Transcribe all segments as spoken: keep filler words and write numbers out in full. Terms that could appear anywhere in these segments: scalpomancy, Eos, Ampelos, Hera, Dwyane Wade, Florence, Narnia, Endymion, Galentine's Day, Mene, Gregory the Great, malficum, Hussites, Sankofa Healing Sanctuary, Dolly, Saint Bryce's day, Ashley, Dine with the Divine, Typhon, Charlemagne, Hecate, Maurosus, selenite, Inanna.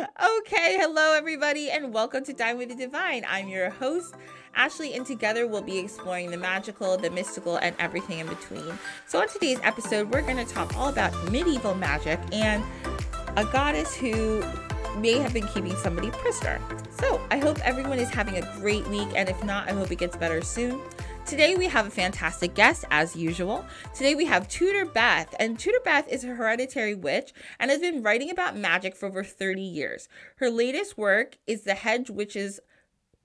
Okay, hello everybody, and welcome to Dine with the Divine. I'm your host, Ashley, and together we'll be exploring the magical, the mystical, and everything in between. So on today's episode, we're going to talk all about medieval magic and a goddess who may have been keeping somebody prisoner. So I hope everyone is having a great week, and if not, I hope it gets better soon. Today we have a fantastic guest, as usual. Today we have Tudorbeth, and Tudorbeth is a hereditary witch and has been writing about magic for over thirty years. Her latest work is The Hedge Witch's,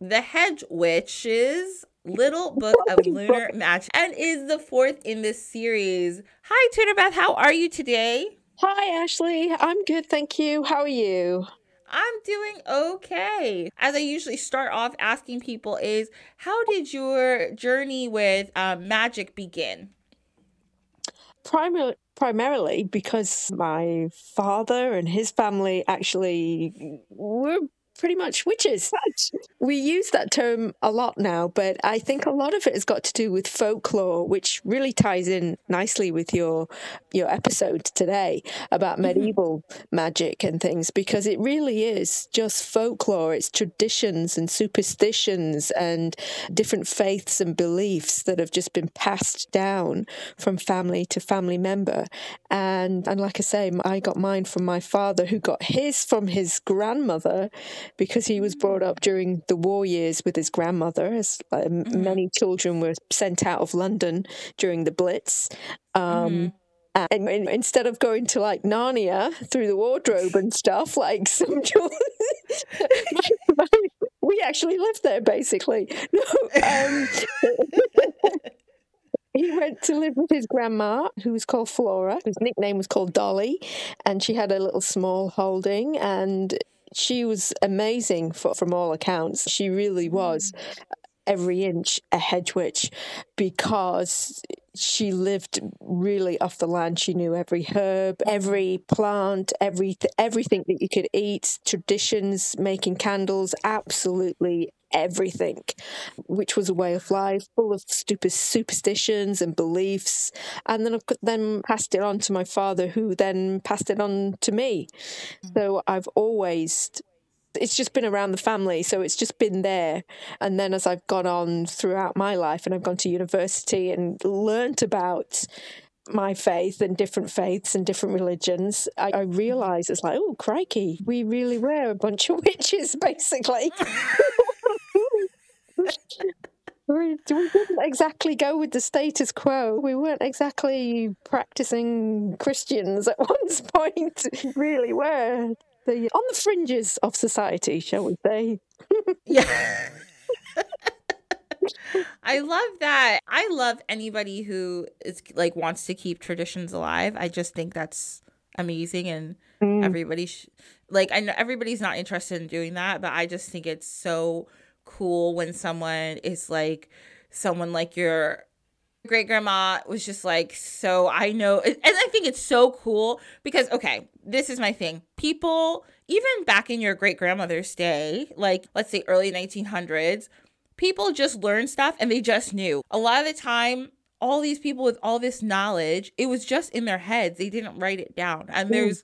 The Hedge Witch's Little Book of Lunar Magic, and is the fourth in this series. Hi, Tudorbeth, how are you today? Hi, Ashley. I'm good, thank you. How are you? I'm doing okay. As I usually start off asking people is, how did your journey with uh, magic begin? Primar- primarily because my father and his family actually were pretty much witches. We use that term a lot now, but I think a lot of it has got to do with folklore, which really ties in nicely with your your episode today about medieval mm-hmm. magic and things, because it really is just folklore. It's traditions and superstitions and different faiths and beliefs that have just been passed down from family to family member. And, and like I say, I got mine from my father, who got his from his grandmother, because he was brought up during the war years with his grandmother, as uh, mm-hmm. many children were sent out of London during the Blitz. Um, mm-hmm. And, and instead of going to like Narnia through the wardrobe and stuff, like some children, we actually lived there basically. No, um, he went to live with his grandma, who was called Flora. His nickname was called Dolly, and she had a little small holding, and she was amazing for, from all accounts. She really was every inch a hedge witch, because she lived really off the land. She knew every herb, every plant, every everything that you could eat, traditions, making candles, absolutely everything, which was a way of life full of stupid superstitions and beliefs. And then I've then passed it on to my father, who then passed it on to me. So I've always, it's just been around the family. So it's just been there. And then as I've gone on throughout my life and I've gone to university and learnt about my faith and different faiths and different religions, I, I realised it's like, oh, crikey, we really were a bunch of witches, basically. We didn't exactly go with the status quo. We weren't exactly practicing Christians at one point. Really were. The, on the fringes of society, shall we say. Yeah. I love that. I love anybody who is like wants to keep traditions alive. I just think that's amazing, and mm. everybody sh- like I know everybody's not interested in doing that, but I just think it's so cool when someone is like, someone like your great grandma was just like, so I know. And I think it's so cool because, okay, this is my thing. People, even back in your great grandmother's day, like let's say early nineteen hundreds, people just learned stuff and they just knew. A lot of the time, all these people with all this knowledge, it was just in their heads. They didn't write it down. And Ooh. there's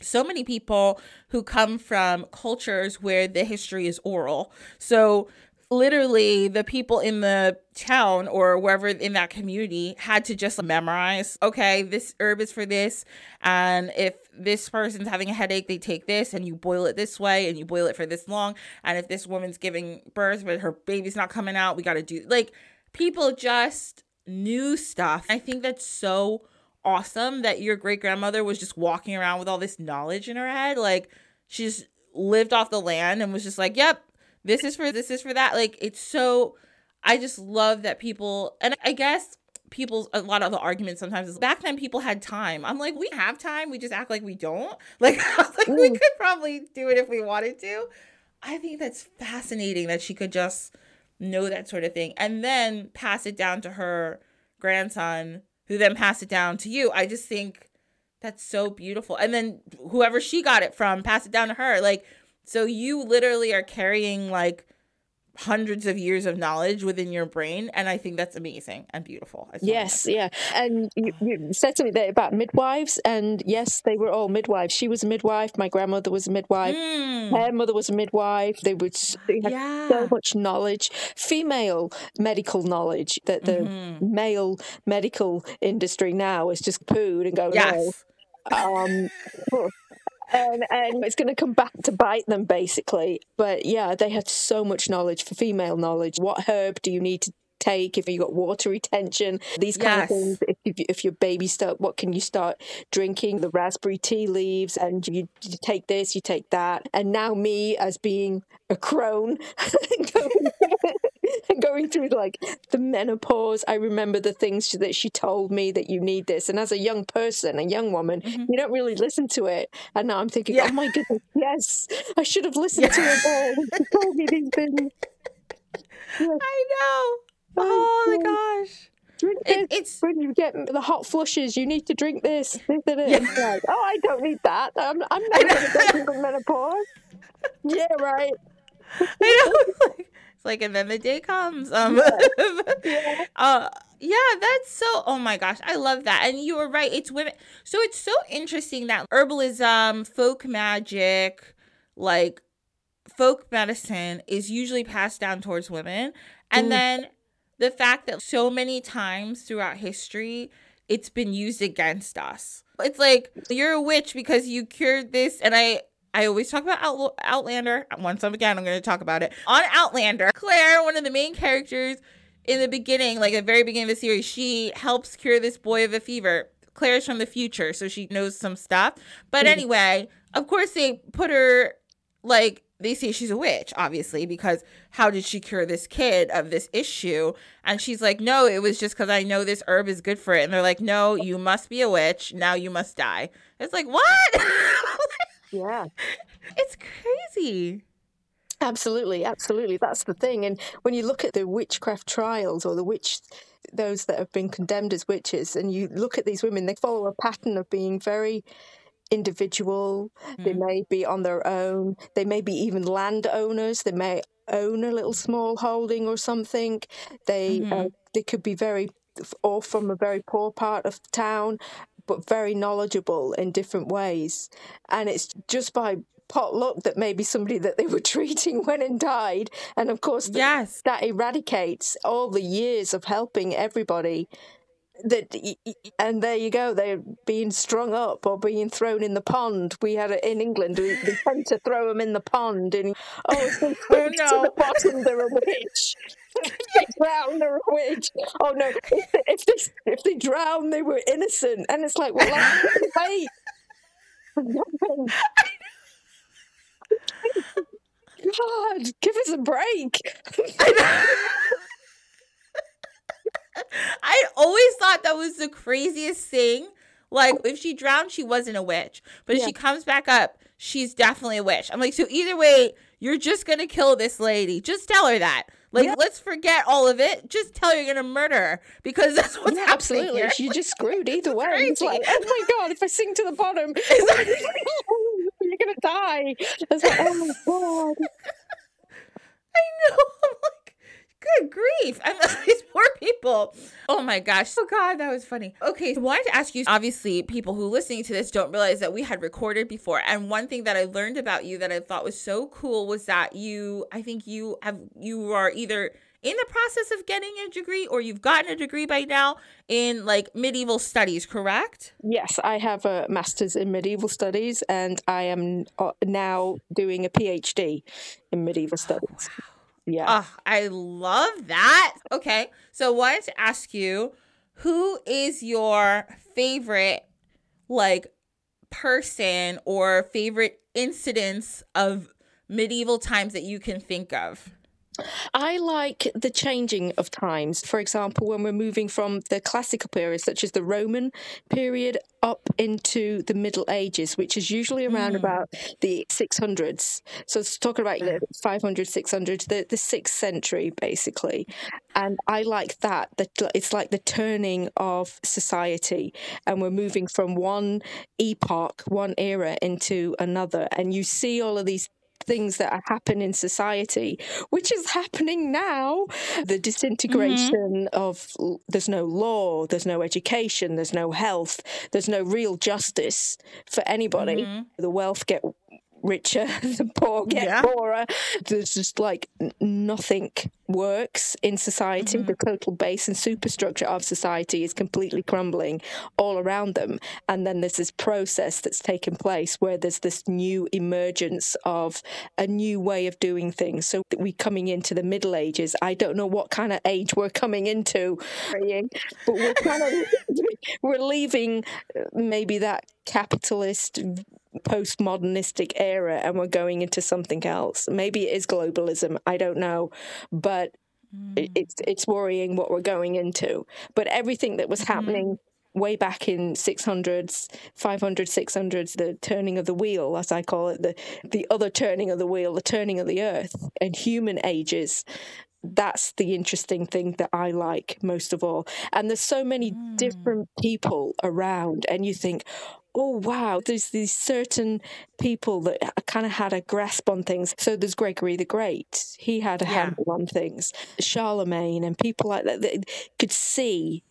so many people who come from cultures where the history is oral. So literally the people in the town or wherever in that community had to just memorize, okay, this herb is for this. And if this person's having a headache, they take this and you boil it this way and you boil it for this long. And if this woman's giving birth but her baby's not coming out, we got to do, like, people just knew stuff. I think that's so awesome that your great grandmother was just walking around with all this knowledge in her head. Like, she just lived off the land and was just like, yep, this is for this is for that. Like, it's so, I just love that people, and I guess people's, a lot of the arguments sometimes is back then people had time. I'm like, we have time. We just act like we don't. Like, I was like, Ooh. we could probably do it if we wanted to. I think that's fascinating that she could just know that sort of thing and then pass it down to her grandson, who then pass it down to you. I just think that's so beautiful. And then whoever she got it from, pass it down to her. Like, so you literally are carrying like hundreds of years of knowledge within your brain, and I think that's amazing and beautiful. Yes, yeah. And you, you said something there about midwives, and yes, they were all midwives. She was a midwife, my grandmother was a midwife, mm. her mother was a midwife. They would they had yeah. so much knowledge, female medical knowledge that the mm-hmm. male medical industry now is just pooed and go, yes. no. Um, And, and it's going to come back to bite them, basically. But yeah, they had so much knowledge for female knowledge. What herb do you need to take if you've got water retention? These kind yes. of things. If, if, you, if your baby start, what can you start drinking? The raspberry tea leaves, and you, you take this, you take that. And now me, as being a crone, and going through like the menopause, I remember the things that she told me that you need this. And as a young person, a young woman, mm-hmm. you don't really listen to it. And now I'm thinking, yeah. oh my goodness, yes, I should have listened yeah. to it all. She told me these things. Yeah. I know. Oh, oh my gosh. Drink it, this. It's... When you get the hot flushes, you need to drink this. This and yeah. it's like, oh, I don't need that. I'm, I'm not going to go through the menopause. Yeah, right. I know. Like, and then the day comes. Um, yeah. yeah. Uh, yeah, that's so, oh my gosh, I love that. And you were right, it's women. So it's so interesting that herbalism, folk magic, like folk medicine is usually passed down towards women. And mm. then the fact that so many times throughout history, it's been used against us. It's like, you're a witch because you cured this, and I... I always talk about Out- Outlander. Once again, I'm going to talk about it. On Outlander, Claire, one of the main characters in the beginning, like the very beginning of the series, she helps cure this boy of a fever. Claire's from the future, so she knows some stuff. But anyway, of course, they put her, like, they say she's a witch, obviously, because how did she cure this kid of this issue? And she's like, no, it was just because I know this herb is good for it. And they're like, no, you must be a witch. Now you must die. It's like, what? Yeah. It's crazy. Absolutely, absolutely. That's the thing. And when you look at the witchcraft trials or the witch, those that have been condemned as witches, and you look at these women, they follow a pattern of being very individual. Mm-hmm. They may be on their own. They may be even landowners. They may own a little small holding or something. They, mm-hmm. uh, they could be very, or from a very poor part of the town, but very knowledgeable in different ways. And it's just by potluck that maybe somebody that they were treating went and died. And of course, the, yes. that eradicates all the years of helping everybody. That and there you go, they're being strung up or being thrown in the pond. We had it in England, we, we tend to throw them in the pond, and oh, if they oh no. to the bottom, they're a witch. If they drown, they're a witch. Oh no, if they, if they, if they drown, they were innocent. And it's like, well, wait. God, give us a break. I always thought that was the craziest thing. Like, if she drowned, she wasn't a witch. But yeah. if she comes back up, she's definitely a witch. I'm like, so either way, you're just going to kill this lady. Just tell her that. Like, yeah. let's forget all of it. Just tell her you're going to murder her, because that's what's yeah, happening. Absolutely. She's like, just screwed either way. It's like, oh my God, if I sink to the bottom, you're going to die. I was like, oh my God. I know. I'm like, good grief. I mean, these poor people. Oh my gosh. Oh God, that was funny. Okay, I wanted to ask you, obviously, people who are listening to this don't realize that we had recorded before. And one thing that I learned about you that I thought was so cool was that you, I think you have, you are either in the process of getting a degree or you've gotten a degree by now in like medieval studies, correct? Yes, I have a master's in medieval studies, and I am now doing a P H D in medieval studies. Oh, wow. Yeah. Oh, I love that. Okay. So I wanted to ask you, who is your favorite, like, person or favorite incidents of medieval times that you can think of? I like the changing of times. For example, when we're moving from the classical period, such as the Roman period, up into the Middle Ages, which is usually around mm. about the six hundreds. So it's talking about the five hundred, six hundred, the, the sixth century, basically. And I like that. that. It's like the turning of society. And we're moving from one epoch, one era, into another. And you see all of these things that are happening in society, which is happening now. The disintegration mm-hmm. of, there's no law, there's no education, there's no health, there's no real justice for anybody. Mm-hmm. The wealth get richer, the poor get yeah. poorer. There's just like nothing works in society. Mm-hmm. The total base and superstructure of society is completely crumbling all around them. And then there's this process that's taken place where there's this new emergence of a new way of doing things. So we're coming into the Middle Ages. I don't know what kind of age we're coming into, but we're kind of we're leaving maybe that capitalist postmodernistic era and we're going into something else. Maybe it is globalism, I don't know, but mm. it's it's worrying what we're going into. But everything that was happening mm. way back in six hundreds, five hundreds, six hundreds, the turning of the wheel, as I call it, the the other turning of the wheel, the turning of the earth and human ages, that's the interesting thing that I like most of all. And there's so many mm. different people around and you think, oh, wow, there's these certain people that kind of had a grasp on things. So there's Gregory the Great. He had a yeah. handle on things. Charlemagne and people like that, that could see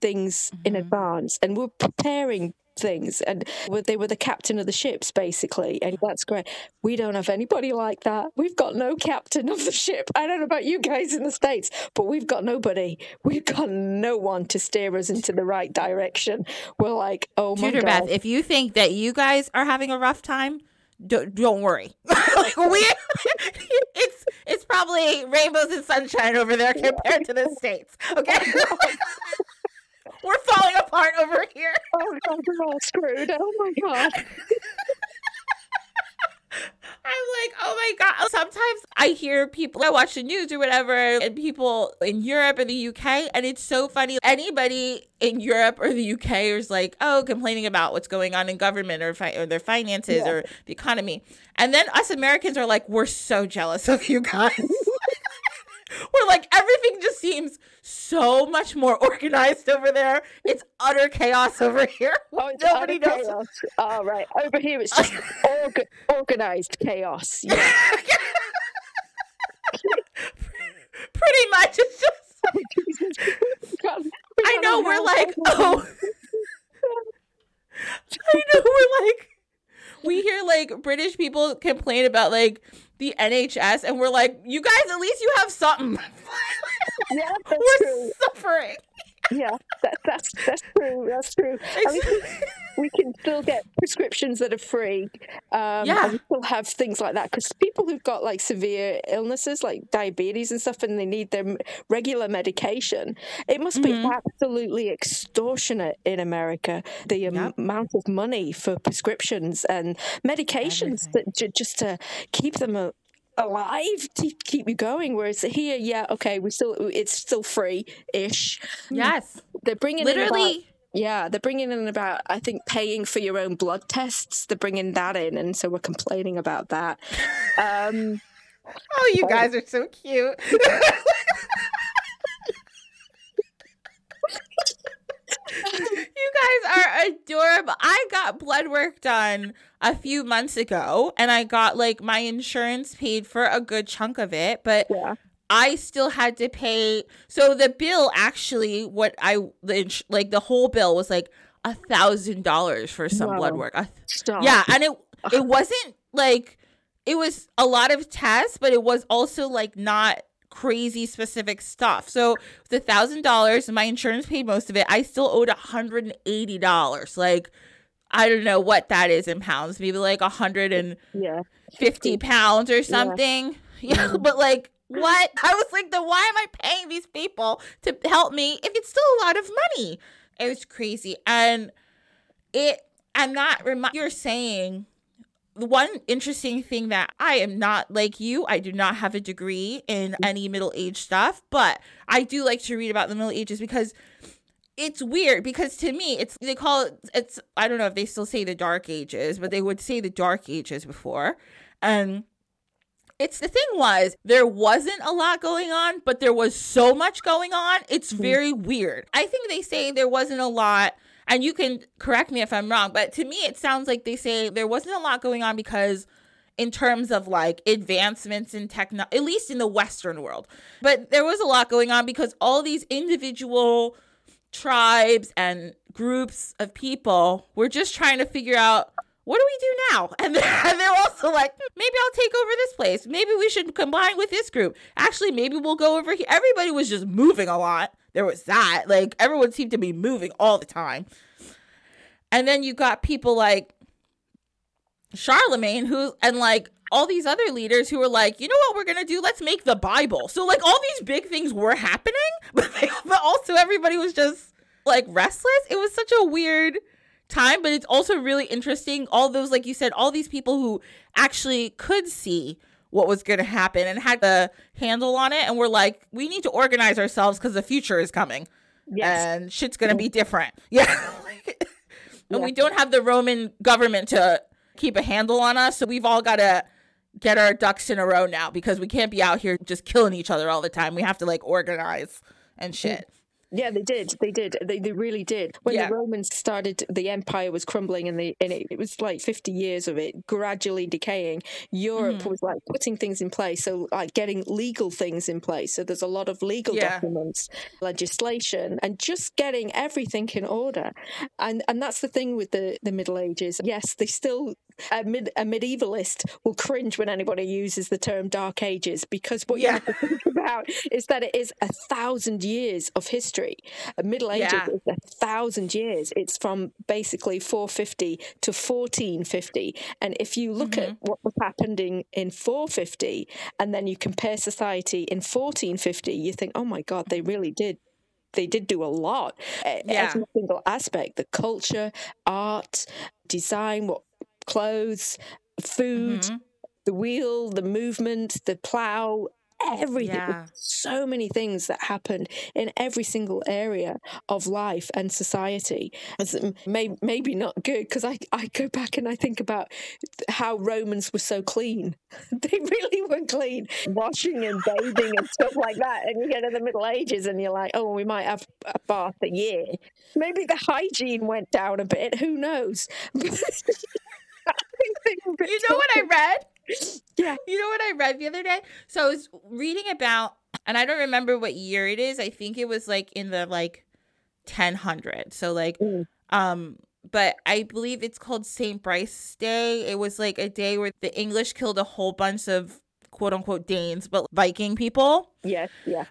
things mm-hmm. in advance and were preparing things. And they were the captain of the ships, basically. And that's great. We don't have anybody like that. We've got no captain of the ship. I don't know about you guys in the States, but we've got nobody. We've got no one to steer us into the right direction. We're like, oh my Tudorbeth, God. If you think that you guys are having a rough time, don't, don't worry. Like we, it's it's probably rainbows and sunshine over there compared to the States. Okay. We're falling apart over here. Oh, God, we're all screwed. Oh, my God. I'm like, oh, my God. Sometimes I hear people, I watch the news or whatever, and people in Europe or the U K, and it's so funny. Anybody in Europe or the U K is like, oh, complaining about what's going on in government or, fi- or their finances yeah. or the economy. And then us Americans are like, we're so jealous of you guys. We're like, everything just seems so much more organized over there. It's utter chaos over here. Oh, it's nobody knows. Chaos. Oh, right. Over here, it's just org- organized chaos. Yeah. Pretty much. It's just. I know, we're like, oh. I know, we're like. We hear, like, British people complain about, like, the N H S, and we're like, you guys, at least you have something. Yeah, that's we're true. Suffering. Yeah, that, that's that's true. That's true. I mean, we can still get prescriptions that are free. Um, yeah. And we still have things like that. Because people who've got, like, severe illnesses, like diabetes and stuff, and they need their regular medication, it must mm-hmm. be absolutely extortionate in America, the yep. am- amount of money for prescriptions and medications Everything. that j- just to keep them a- alive to keep you going, whereas here, yeah, okay, we still it's still free ish. Yes, they're bringing literally. In about, yeah, they're bringing in about I think paying for your own blood tests. They're bringing that in, and so we're complaining about that. Um, oh, you so. guys are so cute. You guys are adorable. I got blood work done a few months ago and I got like my insurance paid for a good chunk of it, but yeah. I still had to pay. So the bill actually, what I like the whole bill was like a thousand dollars for some wow. blood work. Stop. Yeah. And it it wasn't like, it was a lot of tests, but it was also like not crazy specific stuff. So the thousand dollars, my insurance paid most of it. I still owed one hundred eighty dollars. Like, I don't know what that is in pounds, maybe like one hundred fifty pounds or something. Yeah. Yeah, but like, what? I was like, then why am I paying these people to help me if it's still a lot of money? It was crazy. And it, I'm not, remi- you're saying, the one interesting thing that I am not like you, I do not have a degree in any Middle Age stuff, but I do like to read about the Middle Ages because it's weird because to me, it's, they call it, it's, I don't know if they still say the Dark Ages, but they would say the Dark Ages before. And it's, the thing was, there wasn't a lot going on, but there was so much going on. It's very weird. I think they say there wasn't a lot. And you can correct me if I'm wrong, but to me, it sounds like they say there wasn't a lot going on because in terms of like advancements in techno, at least in the Western world. But there was a lot going on because all these individual tribes and groups of people were just trying to figure out, what do we do now? And they're, and they're also like, maybe I'll take over this place. Maybe we should combine with this group. Actually, maybe we'll go over here. Everybody was just moving a lot. There was that. Like, everyone seemed to be moving all the time. And then you got people like Charlemagne who, and like all these other leaders who were like, you know what we're going to do? Let's make the Bible. So like all these big things were happening, but, they, but also everybody was just like restless. It was such a weird time, but it's also really interesting, all those, like you said, all these people who actually could see what was going to happen and had the handle on it and were like, we need to organize ourselves because the future is coming. Yes. And shit's going to be different. Yeah. And yeah. We don't have the Roman government to keep a handle on us, so we've all got to get our ducks in a row now because we can't be out here just killing each other all the time. We have to like organize and shit. Mm-hmm. Yeah, they did. They did. They they really did. When yeah. the Romans started, the empire was crumbling, and the and it, it was like fifty years of it gradually decaying. Europe mm-hmm. was like putting things in place, so like getting legal things in place. So there's a lot of legal yeah. documents, legislation, and just getting everything in order. And and that's the thing with the, the Middle Ages. Yes, they still a, mid, a medievalist will cringe when anybody uses the term Dark Ages because what yeah. you have to think about is that it is a thousand years of history. A Middle Ages yeah. is a thousand years. It's from basically four fifty to fourteen fifty. And if you look mm-hmm. at what was happening in four fifty and then you compare society in fourteen fifty, you think, oh my God, they really did. They did do a lot. Yeah. Every single aspect, the culture, art, design, what clothes, food, mm-hmm. the wheel, the movement, the plow, everything. Yeah. So many things that happened in every single area of life and society. Maybe, maybe not good, because I, I go back and I think about how Romans were so clean. They really were clean. Washing and bathing and stuff like that. And you get to the Middle Ages and you're like, oh, we might have a bath a year. Maybe the hygiene went down a bit. Who knows? You know what I read? Yeah. You know what I read the other day? So I was reading about, and I don't remember what year it is. I think it was like in the like ten hundred. So like, mm. um, but I believe it's called Saint Bryce's Day. It was like a day where the English killed a whole bunch of quote unquote Danes, but Viking people. Yes. Yeah.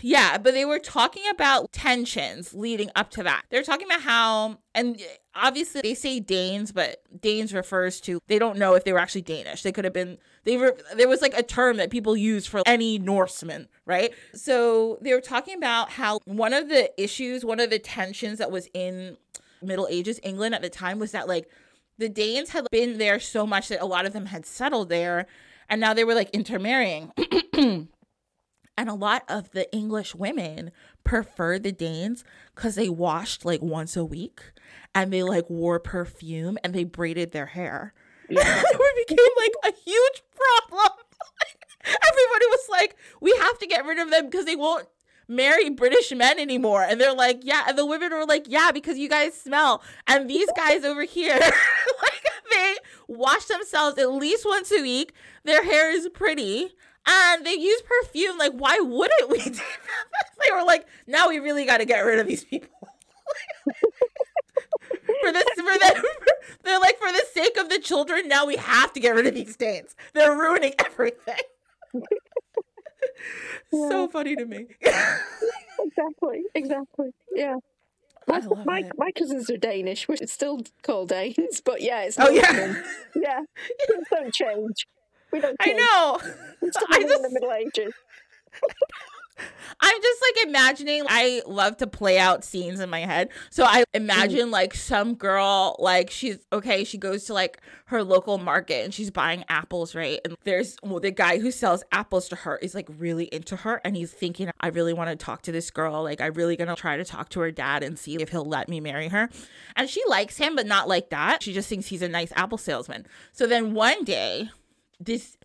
Yeah, but they were talking about tensions leading up to that. They're talking about how, and obviously they say Danes, but Danes refers to, they don't know if they were actually Danish. They could have been, they were, there was like a term that people use for any Norseman, right? So they were talking about how one of the issues, one of the tensions that was in Middle Ages England at the time was that like the Danes had been there so much that a lot of them had settled there and now they were like intermarrying. And a lot of the English women preferred the Danes because they washed like once a week and they like wore perfume and they braided their hair. Yeah. It became like a huge problem. Everybody was like, we have to get rid of them because they won't marry British men anymore. And they're like, yeah. And the women were like, yeah, because you guys smell. And these guys over here, like they wash themselves at least once a week. Their hair is pretty. And they use perfume. Like, why wouldn't we do that? They were like, now we really got to get rid of these people. for this, for that, they're like, for the sake of the children, now we have to get rid of these Danes. They're ruining everything. Yeah. So funny to me. exactly, exactly. Yeah. My, my, my cousins are Danish, which is still called Danes, but yeah, it's not. Oh, yeah. yeah. Things don't change. We don't I know. We're still I just, in the Middle Ages. I'm just like imagining, I love to play out scenes in my head. So I imagine mm. like some girl, like she's okay, she goes to like her local market and she's buying apples, right? And there's well, the guy who sells apples to her is like really into her and he's thinking, I really want to talk to this girl. Like, I really gonna try to talk to her dad and see if he'll let me marry her. And she likes him, but not like that. She just thinks he's a nice apple salesman. So then one day, this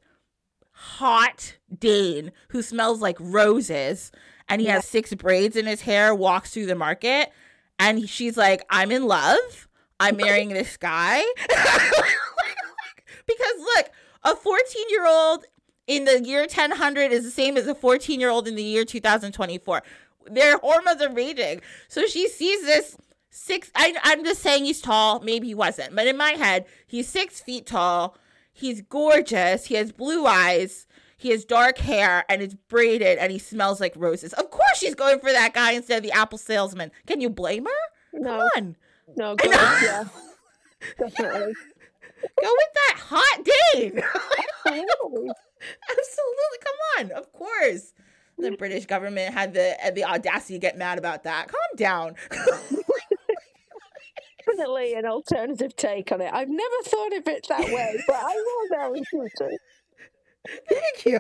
hot Dane who smells like roses and he yeah. has six braids in his hair walks through the market and he, she's like, I'm in love. I'm marrying this guy. Because look, a fourteen-year-old in the year ten hundred is the same as a fourteen-year-old in the year two thousand twenty-four. Their hormones are raging. So she sees this six... I, I'm just saying he's tall. Maybe he wasn't. But in my head, he's six feet tall. He's gorgeous. He has blue eyes. He has dark hair, and it's braided, and he smells like roses. Of course she's going for that guy instead of the apple salesman. Can you blame her? No. Come on. No, go with, yeah. Definitely. Yeah. Go with that hot dame. Absolutely. Absolutely. Come on. Of course. The British government had the had the audacity to get mad about that. Calm down. Definitely an alternative take on it. I've never thought of it that way, but I will now in future. Thank you.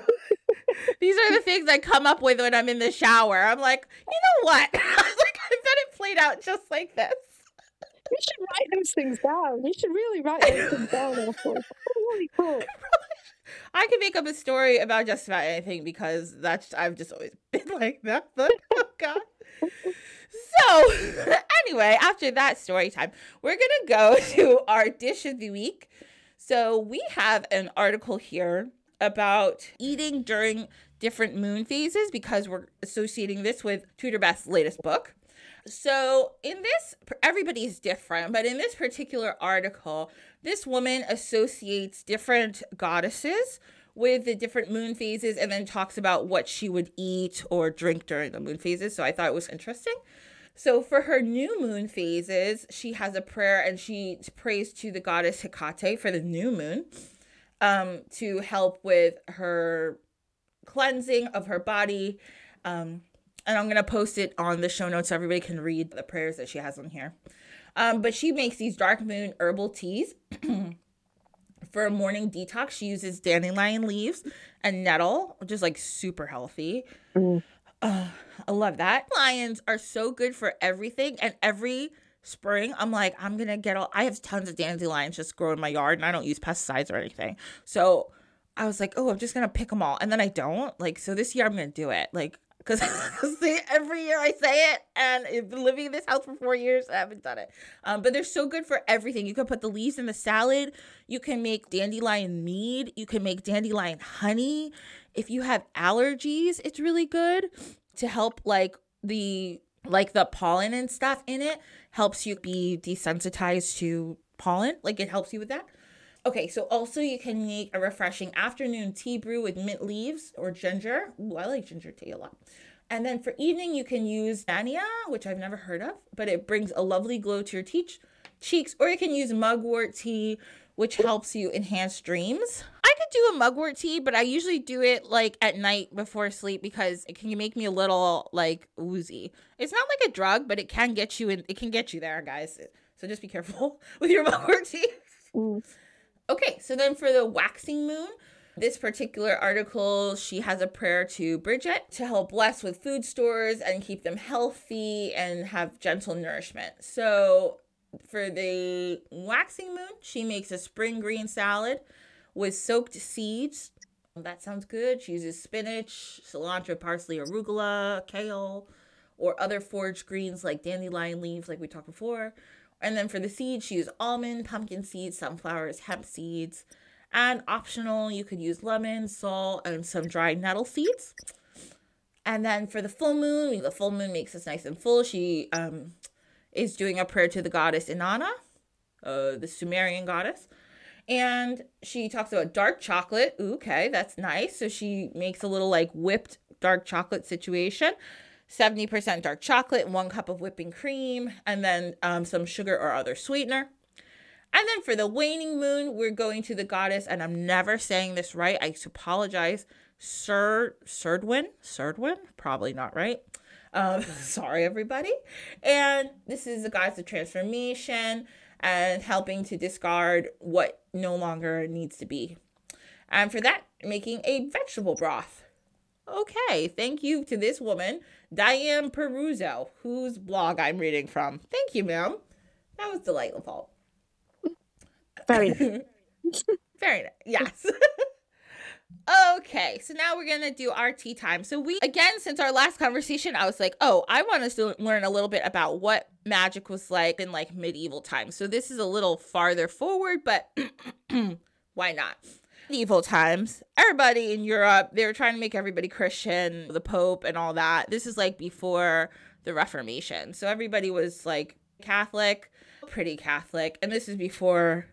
These are the things I come up with when I'm in the shower. I'm like, you know what? I was like, I bet it played out just like this. You should write those things down. You should really write those things down. That's really cool. I can make up a story about just about anything because that's I've just always been like that. Oh God. So anyway, after that story time, we're gonna go to our dish of the week. So we have an article here about eating during different moon phases because we're associating this with Tudorbeth's latest book. So in this, everybody's different, but in this particular article, this woman associates different goddesses with the different moon phases and then talks about what she would eat or drink during the moon phases. So I thought it was interesting. So for her new moon phases, she has a prayer and she prays to the goddess Hecate for the new moon um, to help with her cleansing of her body. Um And I'm going to post it on the show notes so everybody can read the prayers that she has on here. Um, but she makes these dark moon herbal teas for a morning detox. She uses dandelion leaves and nettle, which is like super healthy. Mm. Uh, I love that. Dandelions are so good for everything. And every spring, I'm like, I'm going to get all... I have tons of dandelions just grow in my yard and I don't use pesticides or anything. So I was like, oh, I'm just going to pick them all. And then I don't. Like, so this year I'm going to do it. Like, Because every year I say it, and I've been living in this house for four years, I haven't done it. Um, but they're so good for everything. You can put the leaves in the salad. You can make dandelion mead. You can make dandelion honey. If you have allergies, it's really good to help, like, the like the pollen and stuff in it. Helps you be desensitized to pollen. Like, it helps you with that. Okay, so also you can make a refreshing afternoon tea brew with mint leaves or ginger. Ooh, I like ginger tea a lot. And then for evening, you can use Mania, which I've never heard of, but it brings a lovely glow to your te- cheeks. Or you can use mugwort tea, which helps you enhance dreams. I could do a mugwort tea, but I usually do it like at night before sleep because it can make me a little like woozy. It's not like a drug, but it can get you in. It can get you there, guys. So just be careful with your mugwort tea. Mm. Okay, so then for the waxing moon, this particular article, she has a prayer to Bridget to help bless with food stores and keep them healthy and have gentle nourishment. So for the waxing moon, she makes a spring green salad with soaked seeds. That sounds good. She uses spinach, cilantro, parsley, arugula, kale, or other forage greens like dandelion leaves like we talked before. And then for the seeds, she used almond, pumpkin seeds, sunflowers, hemp seeds. And optional, you could use lemon, salt, and some dried nettle seeds. And then for the full moon, the full moon makes us nice and full. She um, is doing a prayer to the goddess Inanna, uh, the Sumerian goddess. And she talks about dark chocolate. Ooh, okay, that's nice. So she makes a little like whipped dark chocolate situation. seventy percent dark chocolate, one cup of whipping cream, and then um, some sugar or other sweetener. And then for the waning moon, we're going to the goddess, and I'm never saying this right. I apologize. Sir, Sirdwin, Sirdwin, probably not right. Um, sorry, everybody. And this is the goddess of transformation and helping to discard what no longer needs to be. And for that, making a vegetable broth. Okay, thank you to this woman, Diane Peruzzo, whose blog I'm reading from. Thank you, ma'am. That was delightful. Very nice. Very nice, yes. Okay, so now we're going to do our tea time. So we, again, since our last conversation, I was like, oh, I want us to learn a little bit about what magic was like in, like, medieval times. So this is a little farther forward, but why not? evil times. Everybody in Europe, they were trying to make everybody Christian, the Pope and all that. This is like before the Reformation. So everybody was like Catholic, pretty Catholic. And this is before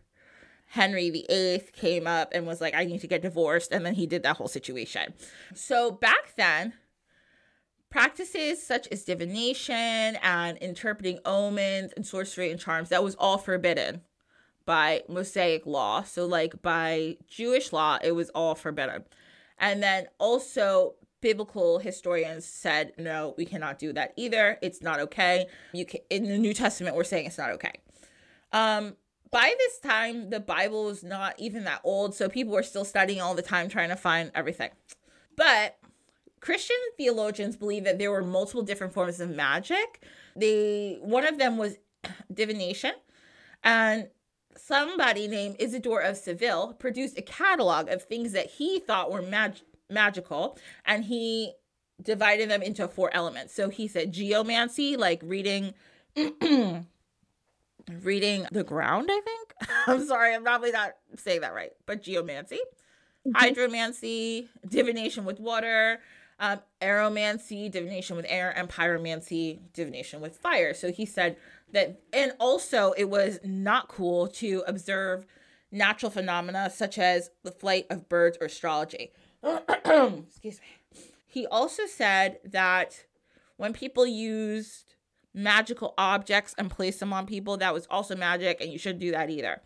Henry the eighth came up and was like, I need to get divorced. And then he did that whole situation. So back then, practices such as divination and interpreting omens and sorcery and charms, that was all forbidden by Mosaic law. So like by Jewish law, it was all forbidden. And then also biblical historians said, no, we cannot do that either. It's not okay. You can, in the New Testament, we're saying it's not okay. Um, by this time, the Bible was not even that old. So people were still studying all the time, trying to find everything. But Christian theologians believe that there were multiple different forms of magic. They, one of them was divination. And somebody named Isidore of Seville produced a catalog of things that he thought were mag- magical. And he divided them into four elements. So he said geomancy, like reading... reading the ground, I think. I'm sorry, I'm probably not saying that right. But geomancy, mm-hmm. hydromancy, divination with water, um, aromancy, divination with air, and pyromancy, divination with fire. So he said that, and also it was not cool to observe natural phenomena such as the flight of birds or astrology. Excuse me. He also said that when people used magical objects and place them on people, that was also magic, and you shouldn't do that either.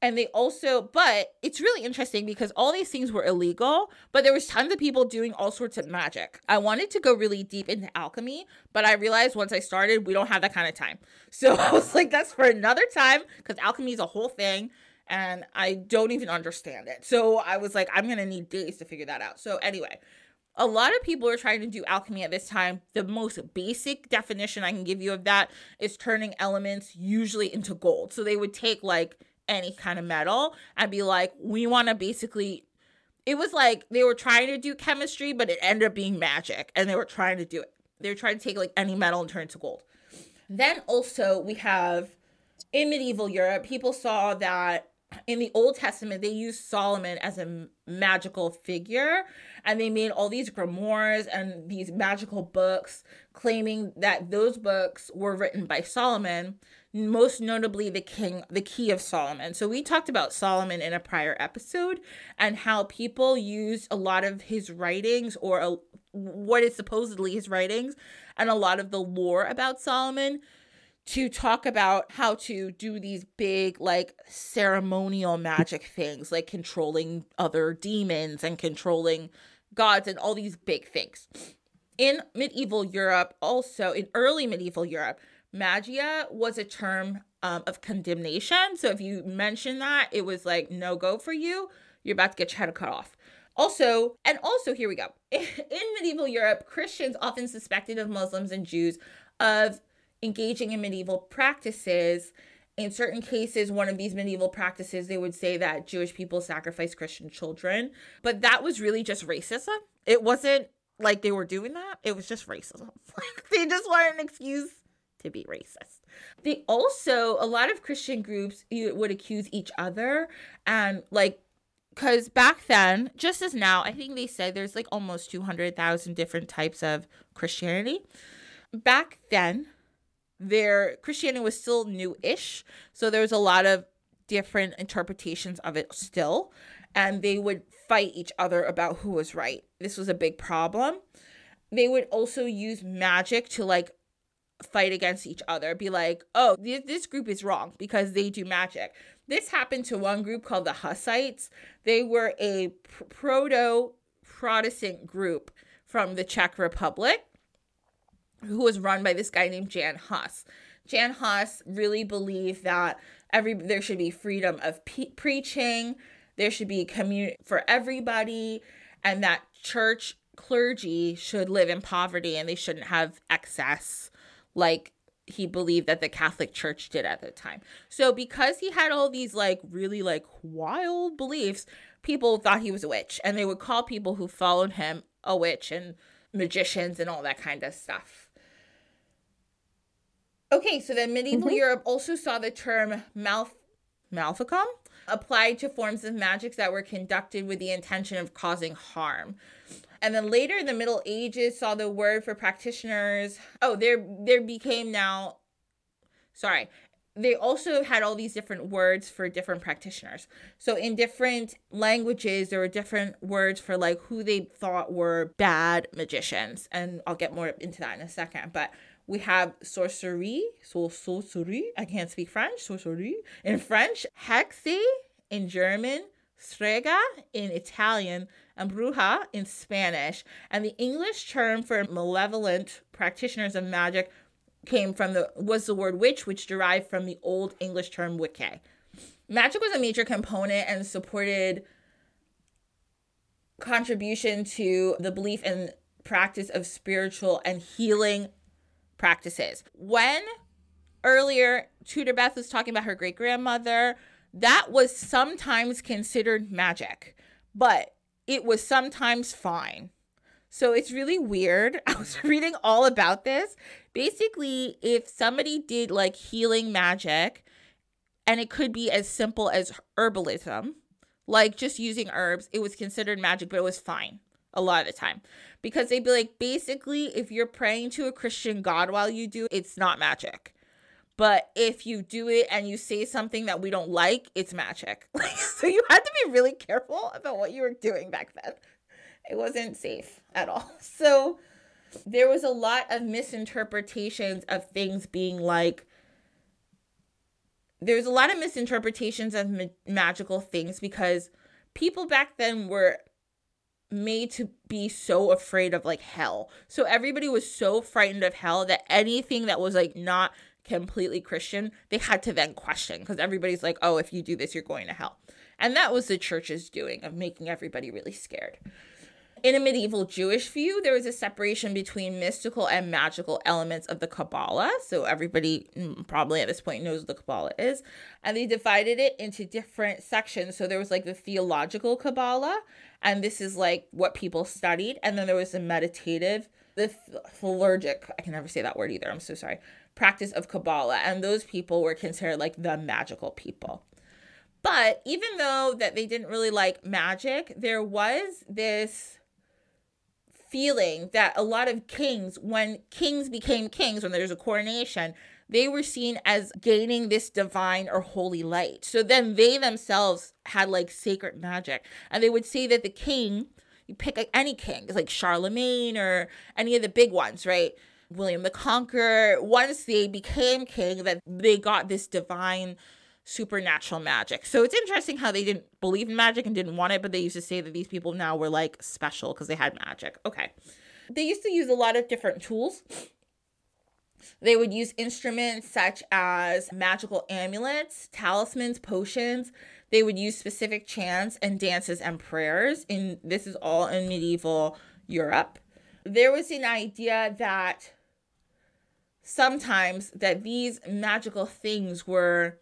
And they also, but it's really interesting because all these things were illegal, but there was tons of people doing all sorts of magic. I wanted to go really deep into alchemy, but I realized once I started, we don't have that kind of time. So I was like, that's for another time, because alchemy is a whole thing and I don't even understand it. So I was like, I'm gonna need days to figure that out. So anyway, a lot of people are trying to do alchemy at this time. The most basic definition I can give you of that is turning elements usually into gold. So they would take like any kind of metal and be like, we want to basically, it was like they were trying to do chemistry, but it ended up being magic, and they were trying to do it. They were trying to take like any metal and turn it to gold. Then also we have in medieval Europe, people saw that in the Old Testament, they used Solomon as a magical figure, and they made all these grimoires and these magical books claiming that those books were written by Solomon, most notably the king, the Key of Solomon. So we talked about Solomon in a prior episode and how people used a lot of his writings, or a, what is supposedly his writings, and a lot of the lore about Solomon to talk about how to do these big, like, ceremonial magic things, like controlling other demons and controlling gods and all these big things. In medieval Europe, also in early medieval Europe, magia was a term um, of condemnation. So if you mentioned that, it was like, no go for you. You're about to get your head cut off. Also, and also, here we go. In medieval Europe, Christians often suspected of Muslims and Jews of engaging in medieval practices. In certain cases, one of these medieval practices, they would say that Jewish people sacrificed Christian children, but that was really just racism. It wasn't like they were doing that. It was just racism. They just wanted an excuse to be racist. They also, a lot of Christian groups would accuse each other, and like, because back then, just as now, I think they said there's like almost two hundred thousand different types of Christianity. Back then, their Christianity was still new-ish, so there was a lot of different interpretations of it still, and they would fight each other about who was right. This was a big problem. They would also use magic to, like, fight against each other, be like, oh, th- this group is wrong because they do magic. This happened to one group called the Hussites. They were a pr- proto-Protestant group from the Czech Republic, who was run by this guy named Jan Hus. Jan Hus really believed that every there should be freedom of pe- preaching, there should be community for everybody, and that church clergy should live in poverty and they shouldn't have excess, like he believed that the Catholic Church did at the time. So because he had all these like really like wild beliefs, people thought he was a witch, and they would call people who followed him a witch and magicians and all that kind of stuff. Okay, so then medieval mm-hmm. Europe also saw the term malf- malficum applied to forms of magic that were conducted with the intention of causing harm. And then later, the Middle Ages saw the word for practitioners. Oh, there there became now, sorry, they also had all these different words for different practitioners. So in different languages, there were different words for like who they thought were bad magicians. And I'll get more into that in a second. But we have sorcery, so sorcery, I can't speak French, sorcery in French, hexe in German, strega in Italian, and bruja in Spanish. And the English term for malevolent practitioners of magic came from the was the word witch, which derived from the Old English term wicca. Magic was a major component and supported contribution to the belief and practice of spiritual and healing practices. When earlier Tudorbeth was talking about her great-grandmother, that was sometimes considered magic, but it was sometimes fine. So it's really weird. I was reading all about this. Basically, if somebody did like healing magic, and it could be as simple as herbalism, like just using herbs, it was considered magic, but it was fine a lot of the time. Because they'd be like, basically, if you're praying to a Christian God while you do, it's not magic. But if you do it and you say something that we don't like, it's magic. So you had to be really careful about what you were doing back then. It wasn't safe at all. So there was a lot of misinterpretations of things being like, there's a lot of misinterpretations of ma- magical things because people back then were made to be so afraid of like hell. So everybody was so frightened of hell that anything that was like not completely Christian, they had to then question, because everybody's like, oh, if you do this, you're going to hell. And that was the church's doing of making everybody really scared. In a medieval Jewish view, there was a separation between mystical and magical elements of the Kabbalah. So everybody probably at this point knows what the Kabbalah is. And they divided it into different sections. So there was like the theological Kabbalah, and this is like what people studied. And then there was the meditative, the phylergic, I can never say that word either, I'm so sorry, practice of Kabbalah. And those people were considered like the magical people. But even though that they didn't really like magic, there was this feeling that a lot of kings, when kings became kings, when there's a coronation, they were seen as gaining this divine or holy light. So then they themselves had like sacred magic. And they would say that the king, you pick like any king, it's like Charlemagne or any of the big ones, right? William the Conqueror, once they became king, that they got this divine supernatural magic. So it's interesting how they didn't believe in magic and didn't want it, but they used to say that these people now were like special because they had magic. Okay. They used to use a lot of different tools. They would use instruments such as magical amulets, talismans, potions. They would use specific chants and dances and prayers. And this is all in medieval Europe. There was an idea that sometimes that these magical things were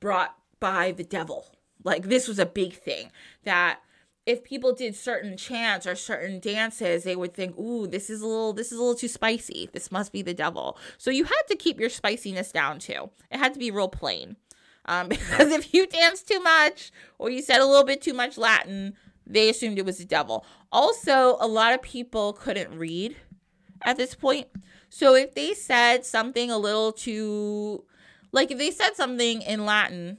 brought by the devil. Like this was a big thing, that if people did certain chants or certain dances, they would think, ooh, this is a little, this is a little too spicy. This must be the devil. So you had to keep your spiciness down too. It had to be real plain. Um, because if you danced too much or you said a little bit too much Latin, they assumed it was the devil. Also, a lot of people couldn't read at this point. So if they said something a little too, like if they said something in Latin,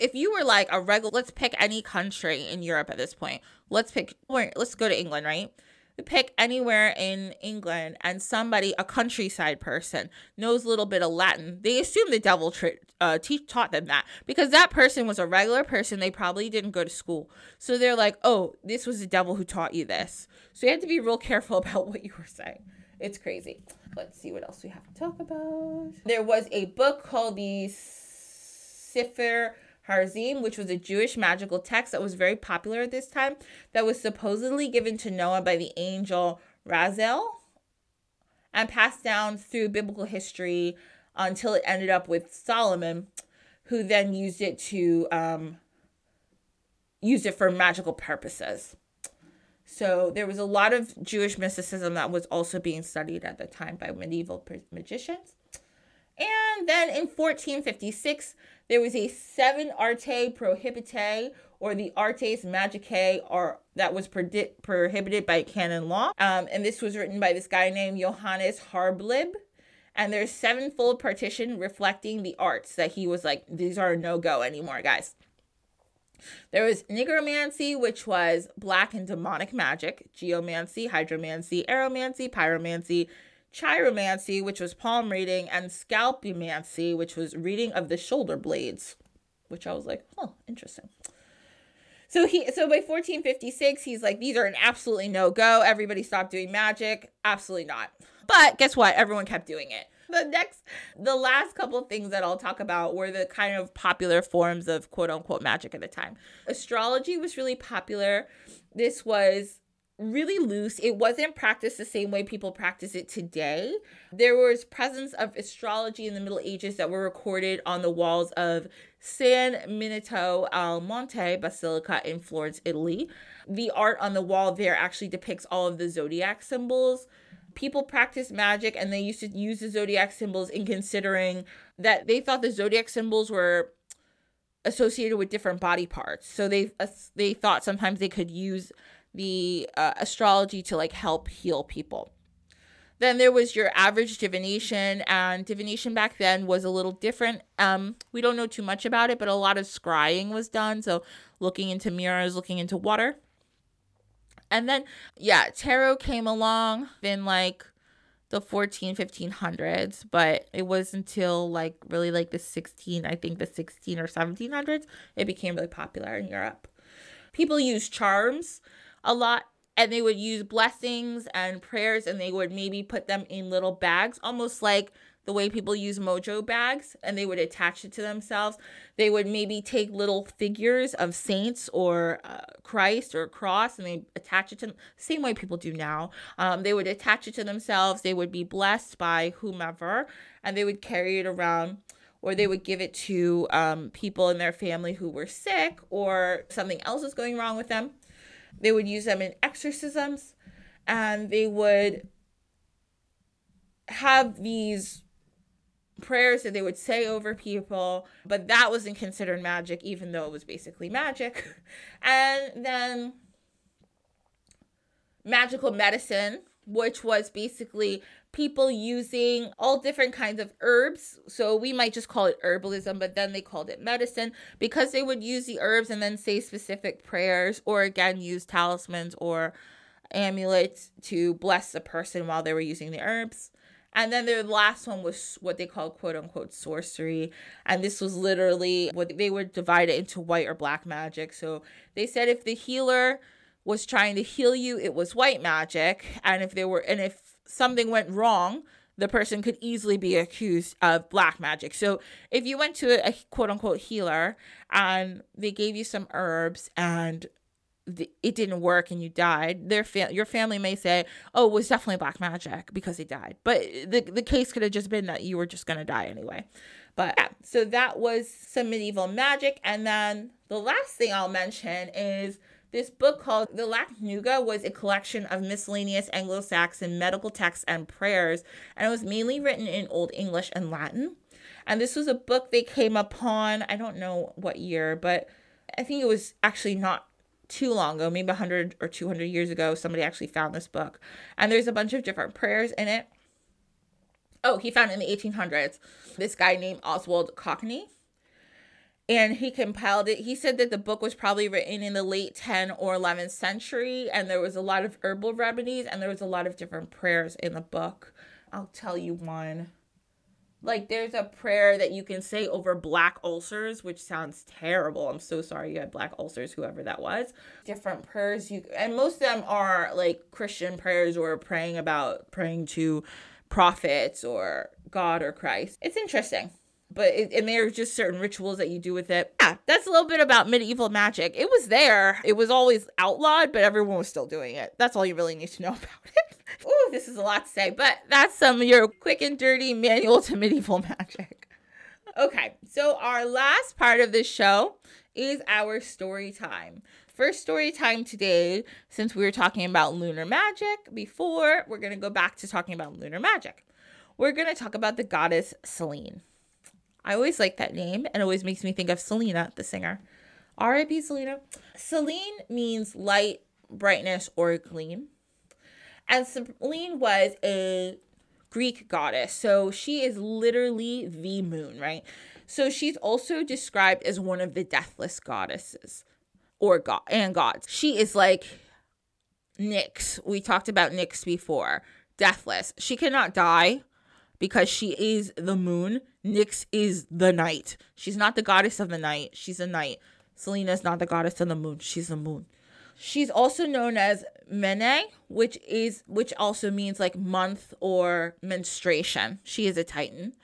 if you were like a regular, let's pick any country in Europe at this point. Let's pick, let's go to England, right? We pick anywhere in England and somebody, a countryside person, knows a little bit of Latin. They assume the devil tra- uh, te- taught them that, because that person was a regular person. They probably didn't go to school. So they're like, oh, this was the devil who taught you this. So you had to be real careful about what you were saying. It's crazy. Let's see what else we have to talk about. There was a book called the Sifir Harzim, which was a Jewish magical text that was very popular at this time, that was supposedly given to Noah by the angel Razel and passed down through biblical history until it ended up with Solomon, who then used it to um, use it for magical purposes. So there was a lot of Jewish mysticism that was also being studied at the time by medieval magicians. And then in fourteen fifty-six, There was a seven arte prohibitae, or the artes magicae, or that was predi- prohibited by canon law. Um, and this was written by this guy named Johannes Harblib. And there's sevenfold partition reflecting the arts that he was like, these are no-go anymore, guys. There was nigromancy, which was black and demonic magic, geomancy, hydromancy, aeromancy, pyromancy, chiromancy, which was palm reading, and scalpomancy, which was reading of the shoulder blades, which I was like, oh, interesting. So he, so by fourteen fifty-six, he's like, these are an absolutely no-go. Everybody stop doing magic. Absolutely not. But guess what? Everyone kept doing it. The next, the last couple of things that I'll talk about were the kind of popular forms of quote unquote magic at the time. Astrology was really popular. This was really loose. It wasn't practiced the same way people practice it today. There was presence of astrology in the Middle Ages that were recorded on the walls of San Miniato al Monte Basilica in Florence, Italy. The art on the wall there actually depicts all of the zodiac symbols. People practiced magic, and they used to use the zodiac symbols in considering that they thought the zodiac symbols were associated with different body parts. So they uh, they thought sometimes they could use the uh, astrology to like help heal people. Then there was your average divination, and divination back then was a little different. Um, we don't know too much about it, but a lot of scrying was done. So looking into mirrors, looking into water. And then, yeah, tarot came along in, like, the fourteen, fifteen hundreds, but it was until, like, really, like, the sixteen, I think the sixteen or seventeen hundreds, it became really popular in Europe. People used charms a lot, and they would use blessings and prayers, and they would maybe put them in little bags, almost like the way people use mojo bags, and they would attach it to themselves. They would maybe take little figures of saints or uh, Christ or a cross, and they attach it to them, same way people do now. Um, they would attach it to themselves. They would be blessed by whomever, and they would carry it around, or they would give it to um, people in their family who were sick or something else was going wrong with them. They would use them in exorcisms, and they would have these prayers that they would say over people, but that wasn't considered magic, even though it was basically magic. And then magical medicine, which was basically people using all different kinds of herbs. So we might just call it herbalism, but then they called it medicine because they would use the herbs and then say specific prayers, or again, use talismans or amulets to bless the person while they were using the herbs. And then the last one was what they call quote unquote sorcery. And this was literally what they would divide it into, white or black magic. So they said if the healer was trying to heal you, it was white magic. And if there were, and if something went wrong, the person could easily be accused of black magic. So if you went to a, a quote unquote healer and they gave you some herbs and it didn't work and you died, their fa- your family may say, oh, it was definitely black magic because they died. But the the case could have just been that you were just going to die anyway. But yeah, so that was some medieval magic. And then the last thing I'll mention is this book called The Lac Nuga was a collection of miscellaneous Anglo-Saxon medical texts and prayers. And it was mainly written in Old English and Latin. And this was a book they came upon, I don't know what year, but I think it was actually not too long ago, maybe one hundred or two hundred years ago, somebody actually found this book. And there's a bunch of different prayers in it. Oh, he found it in the eighteen hundreds, this guy named Oswald Cockney. And he compiled it. He said that the book was probably written in the late tenth or eleventh century. And there was a lot of herbal remedies. And there was a lot of different prayers in the book. I'll tell you one. Like, there's a prayer that you can say over black ulcers, which sounds terrible. I'm so sorry you had black ulcers, whoever that was. Different prayers. you And most of them are, like, Christian prayers or praying about, praying to prophets or God or Christ. It's interesting. But, it, and there are just certain rituals that you do with it. Yeah, that's a little bit about medieval magic. It was there. It was always outlawed, but everyone was still doing it. That's all you really need to know about it. Ooh, this is a lot to say, but that's some of your quick and dirty manual to medieval magic. Okay, so our last part of this show is our story time. First story time today, since we were talking about lunar magic before, we're going to go back to talking about lunar magic. We're going to talk about the goddess Selene. I always like that name and always makes me think of Selena, the singer. R I P Selena. Selene means light, brightness, or gleam. And Selene was a Greek goddess. So she is literally the moon, right? So she's also described as one of the deathless goddesses or god and gods. She is like Nyx. We talked about Nyx before. Deathless. She cannot die because she is the moon. Nyx is the night. She's not the goddess of the night. She's a night. Selene is not the goddess of the moon. She's the moon. She's also known as Mene, which is which also means like month or menstruation. She is a Titan.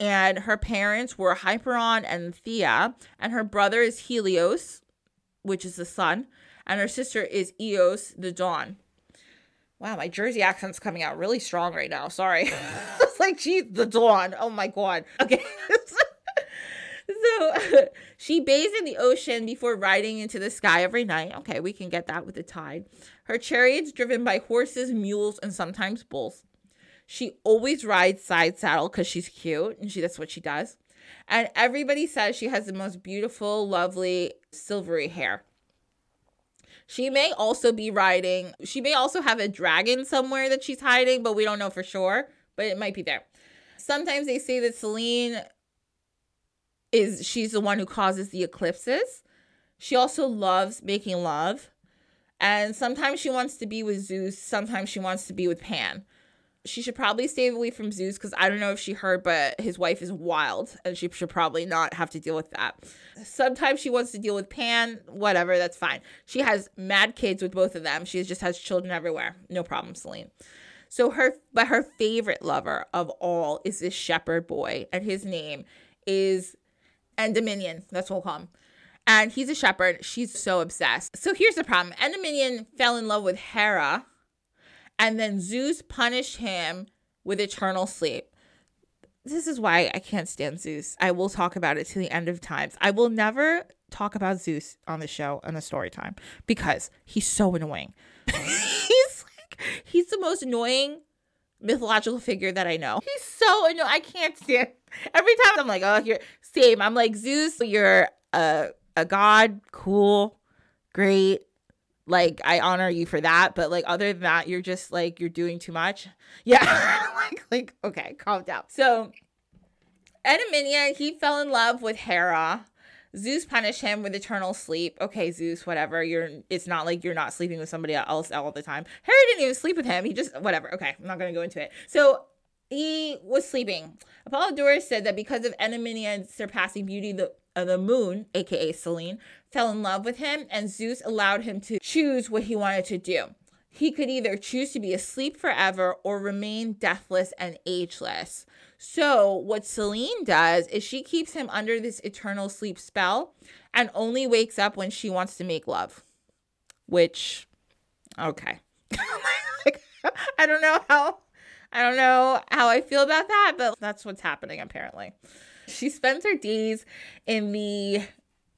And her parents were Hyperon and Thea. And her brother is Helios, which is the sun. And her sister is Eos, the dawn. Wow, my Jersey accent's coming out really strong right now. Sorry. It's like, geez, the dawn. Oh, my God. Okay. So she bathed in the ocean before riding into the sky every night. Okay, we can get that with the tide. Her chariot's driven by horses, mules, and sometimes bulls. She always rides side saddle because she's cute, and she that's what she does. And everybody says she has the most beautiful, lovely, silvery hair. She may also be riding. She may also have a dragon somewhere that she's hiding, but we don't know for sure. But it might be there. Sometimes they say that Selene is she's the one who causes the eclipses. She also loves making love. And sometimes she wants to be with Zeus. Sometimes she wants to be with Pan. She should probably stay away from Zeus because I don't know if she heard, but his wife is wild and she should probably not have to deal with that. Sometimes she wants to deal with Pan, whatever, that's fine. She has mad kids with both of them. She just has children everywhere. No problem, Selene. So her, but her favorite lover of all is this shepherd boy, and his name is Endymion. That's what we'll call him. And he's a shepherd. She's so obsessed. So here's the problem. Endymion fell in love with Hera. And then Zeus punished him with eternal sleep. This is why I can't stand Zeus. I will talk about it to the end of times. I will never talk about Zeus on the show on a story time because he's so annoying. he's like, he's the most annoying mythological figure that I know. He's so annoying. I can't stand. Every time I'm like, oh, you're same. I'm like, Zeus, you're a, a god. Cool. Great. Like, I honor you for that. But, like, other than that, you're just, like, you're doing too much. Yeah. like, like, okay, calm down. So, Endymion, he fell in love with Hera. Zeus punished him with eternal sleep. Okay, Zeus, whatever. You're. It's not like you're not sleeping with somebody else all the time. Hera didn't even sleep with him. He just, whatever. Okay, I'm not going to go into it. So, he was sleeping. Apollodorus said that because of Endymion's surpassing beauty, the the moon, aka Selene, fell in love with him, and Zeus allowed him to choose what he wanted to do. He could either choose to be asleep forever or remain deathless and ageless. So what Selene does is she keeps him under this eternal sleep spell and only wakes up when she wants to make love. Which, okay. I don't know how I don't know how I feel about that, but that's what's happening apparently. She spends her days in the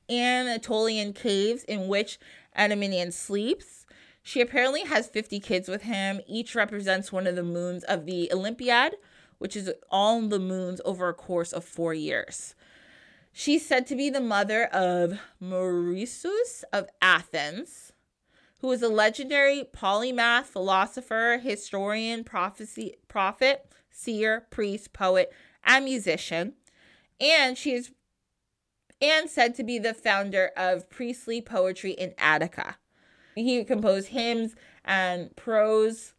Anatolian caves in which Endymion sleeps. She apparently has fifty kids with him. Each represents one of the moons of the Olympiad, which is all the moons over a course of four years. She's said to be the mother of Maurosus of Athens, who is a legendary polymath, philosopher, historian, prophecy, prophet, seer, priest, poet, and musician. And she is and said to be the founder of priestly poetry in Attica. He composed hymns and prose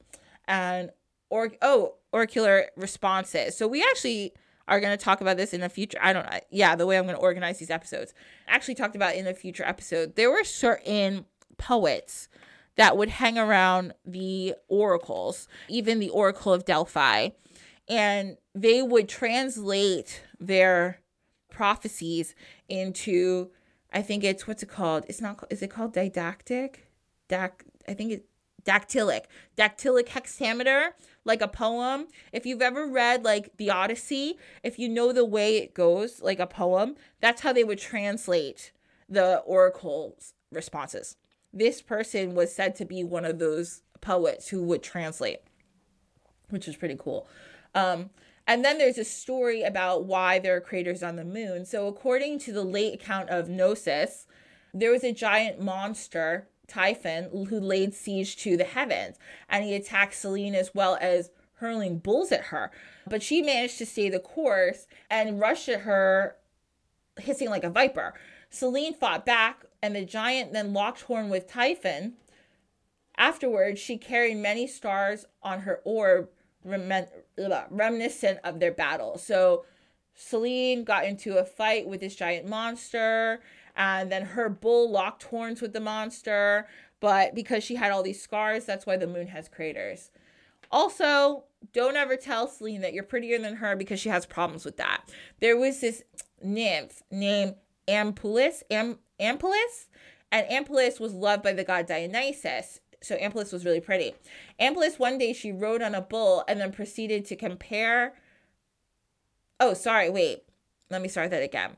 and or oh oracular responses. So we actually are going to talk about this in a future. I don't know. Yeah, the way I'm going to organize these episodes. Actually talked about in a future episode. There were certain poets that would hang around the oracles, even the Oracle of Delphi. And they would translate their prophecies into, I think it's, what's it called? It's not, is it called didactic? Dac, I think it's dactylic. Dactylic hexameter, like a poem. If you've ever read, like, the Odyssey, if you know the way it goes, like a poem, that's how they would translate the oracle's responses. This person was said to be one of those poets who would translate, which is pretty cool. Um, And then there's a story about why there are craters on the moon. So according to the late account of Gnosis, there was a giant monster, Typhon, who laid siege to the heavens, and he attacked Selene as well as hurling bulls at her. But she managed to stay the course and rushed at her, hissing like a viper. Selene fought back, and the giant then locked horn with Typhon. Afterwards, she carried many stars on her orb, rem- reminiscent of their battle. So Selene got into a fight with this giant monster, and then her bull locked horns with the monster. But because she had all these scars, that's why the moon has craters. Also, don't ever tell Selene that you're prettier than her, because she has problems with that. There was this nymph named Ampelos, Am- Ampelos, and Ampelos was loved by the god Dionysus. So Ampelos was really pretty. Ampelos, one day she rode on a bull and then proceeded to compare. Oh, sorry, wait. Let me start that again.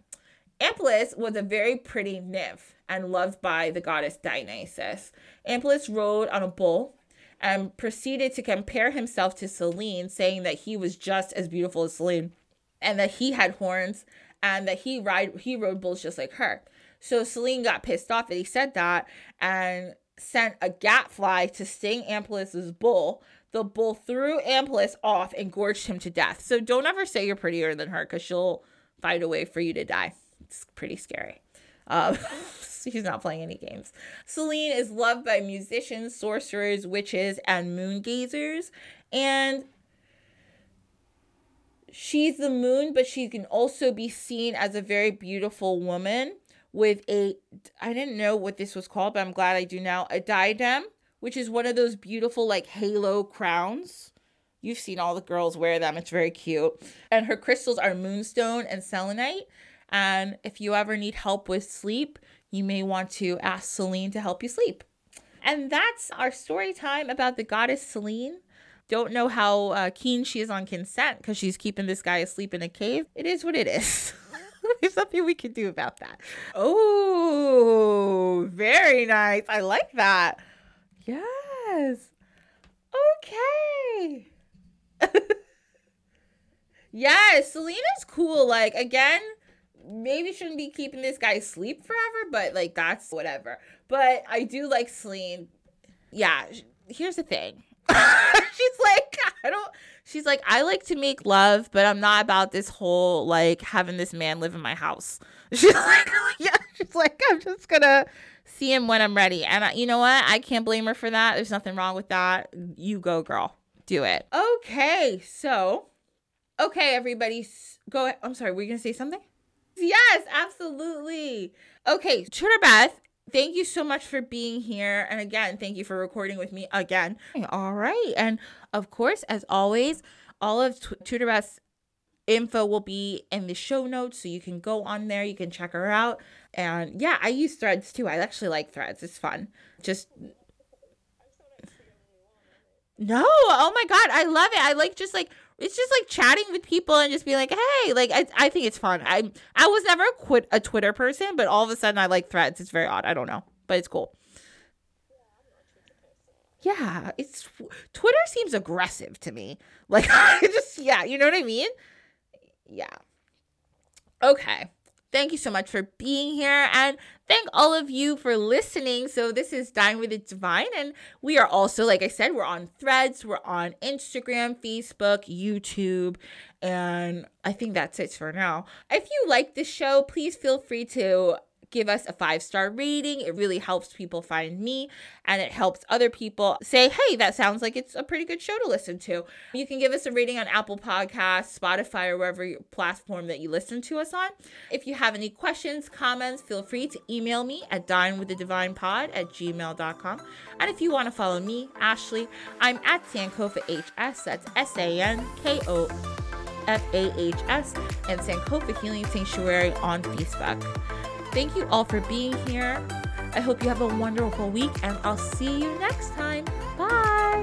Ampelos was a very pretty nymph and loved by the goddess Dionysus. Ampelos rode on a bull and proceeded to compare himself to Selene, saying that he was just as beautiful as Selene, and that he had horns, and that he ride he rode bulls just like her. So Selene got pissed off that he said that and sent a gadfly to sting Ampelos's bull. The bull threw Ampelos off and gorged him to death. So don't ever say you're prettier than her, because she'll find a way for you to die. It's pretty scary. Um, she's not playing any games. Selene is loved by musicians, sorcerers, witches, and moon gazers. And she's the moon, but she can also be seen as a very beautiful woman with a, I didn't know what this was called, but I'm glad I do now, a diadem, which is one of those beautiful like halo crowns. You've seen all the girls wear them. It's very cute. And her crystals are moonstone and selenite. And if you ever need help with sleep, you may want to ask Selene to help you sleep. And that's our story time about the goddess Selene. Don't know how uh, keen she is on consent, because she's keeping this guy asleep in a cave. It is what it is. There's nothing we can do about that. Oh, very nice. I like that. Yes. Okay. Yes, Selene is cool. Like, again, maybe shouldn't be keeping this guy asleep forever, but like that's whatever. But I do like Selene. Yeah, here's the thing. she's like, I don't, she's like, I like to make love, but I'm not about this whole like having this man live in my house. She's like, yeah, she's like, I'm just gonna see him when I'm ready. And I, you know what? I can't blame her for that. There's nothing wrong with that. You go, girl. Do it. Okay. So, okay, everybody, go ahead. I'm sorry. Were you gonna say something? Yes, absolutely. Okay, Tudorbeth, thank you so much for being here. And again, thank you for recording with me again. All right. And of course, as always, all of T- Tudorbeth's info will be in the show notes. So you can go on there. You can check her out. And yeah, I use threads too. I actually like threads. It's fun. Just... No. Oh my God. I love it. I like just like... It's just like chatting with people and just being like, hey, like, I I think it's fun. I I was never a, quit, a Twitter person, but all of a sudden I like threads. It's very odd. I don't know, but it's cool. Yeah, it's Twitter seems aggressive to me. Like, I just, yeah, you know what I mean? Yeah. Okay. Thank you so much for being here, and thank all of you for listening. So this is Dine with the Divine, and we are also, like I said, we're on Threads, we're on Instagram, Facebook, YouTube, and I think that's it for now. If you like this show, please feel free to give us a five-star rating. It really helps people find me, and it helps other people say, hey, that sounds like it's a pretty good show to listen to. You can give us a rating on Apple Podcasts, Spotify, or wherever your platform that you listen to us on. If you have any questions, comments, feel free to email me at dinewiththedivinepod at gmail dot com. And if you want to follow me, Ashley, I'm at Sankofa H S. That's S A N K O F A H S, and Sankofa Healing Sanctuary on Facebook. Thank you all for being here. I hope you have a wonderful week, and I'll see you next time. Bye.